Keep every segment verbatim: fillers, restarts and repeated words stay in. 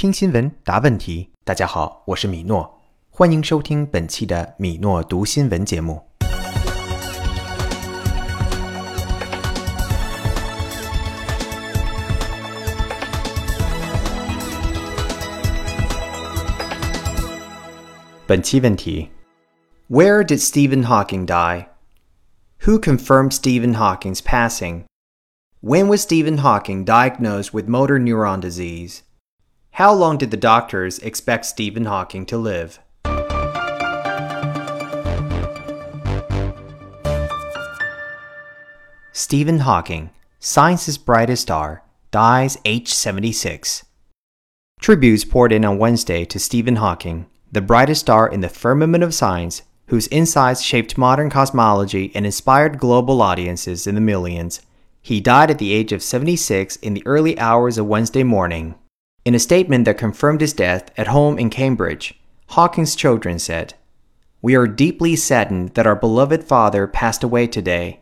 听新闻答问题，大家好，我是米诺，欢迎收听本期的米诺读新闻节目。本期问题 Where did Stephen Hawking die? Who confirmed Stephen Hawking's passing? When was Stephen Hawking diagnosed with motor neuron disease? How long did the doctors expect Stephen Hawking to live? Stephen Hawking, science's brightest star, dies aged seventy-six. Tributes poured in on Wednesday to Stephen Hawking, the brightest star in the firmament of science, whose insights shaped modern cosmology and inspired global audiences in the millions. He died at the age of seventy-six in the early hours of Wednesday morning. In a statement that confirmed his death at home in Cambridge, Hawking's children said, "We are deeply saddened that our beloved father passed away today.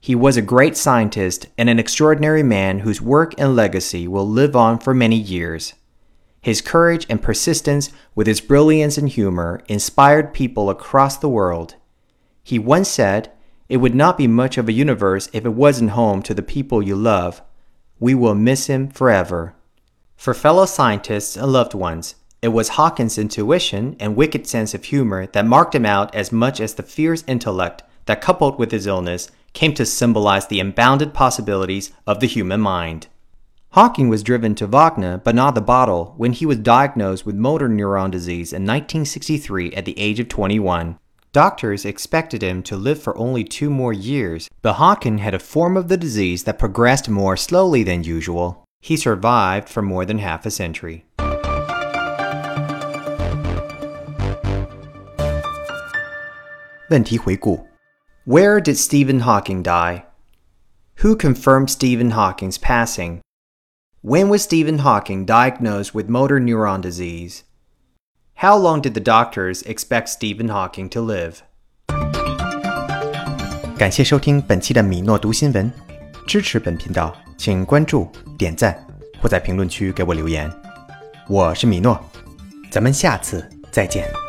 He was a great scientist and an extraordinary man whose work and legacy will live on for many years.His courage and persistence with his brilliance and humor inspired people across the world. He once said, "It would not be much of a universe if it wasn't home to the people you love. We will miss him forever." For fellow scientists and loved ones, it was Hawking's intuition and wicked sense of humor that marked him out as much as the fierce intellect that, coupled with his illness, came to symbolize the unbounded possibilities of the human mind.Hawking was driven to Wagner, but not the bottle, when he was diagnosed with motor neuron disease in nineteen sixty-three at the age of twenty-one. Doctors expected him to live for only two more years, but Hawking had a form of the disease that progressed more slowly than usual. He survived for more than half a century. Where did Stephen Hawking die? Who confirmed Stephen Hawking's passing?When was Stephen Hawking diagnosed with motor neuron disease? How long did the doctors expect Stephen Hawking to live? 感谢收听本期的米诺读新闻。支持本频道，请关注、点赞，或在评论区给我留言。我是米诺，咱们下次再见。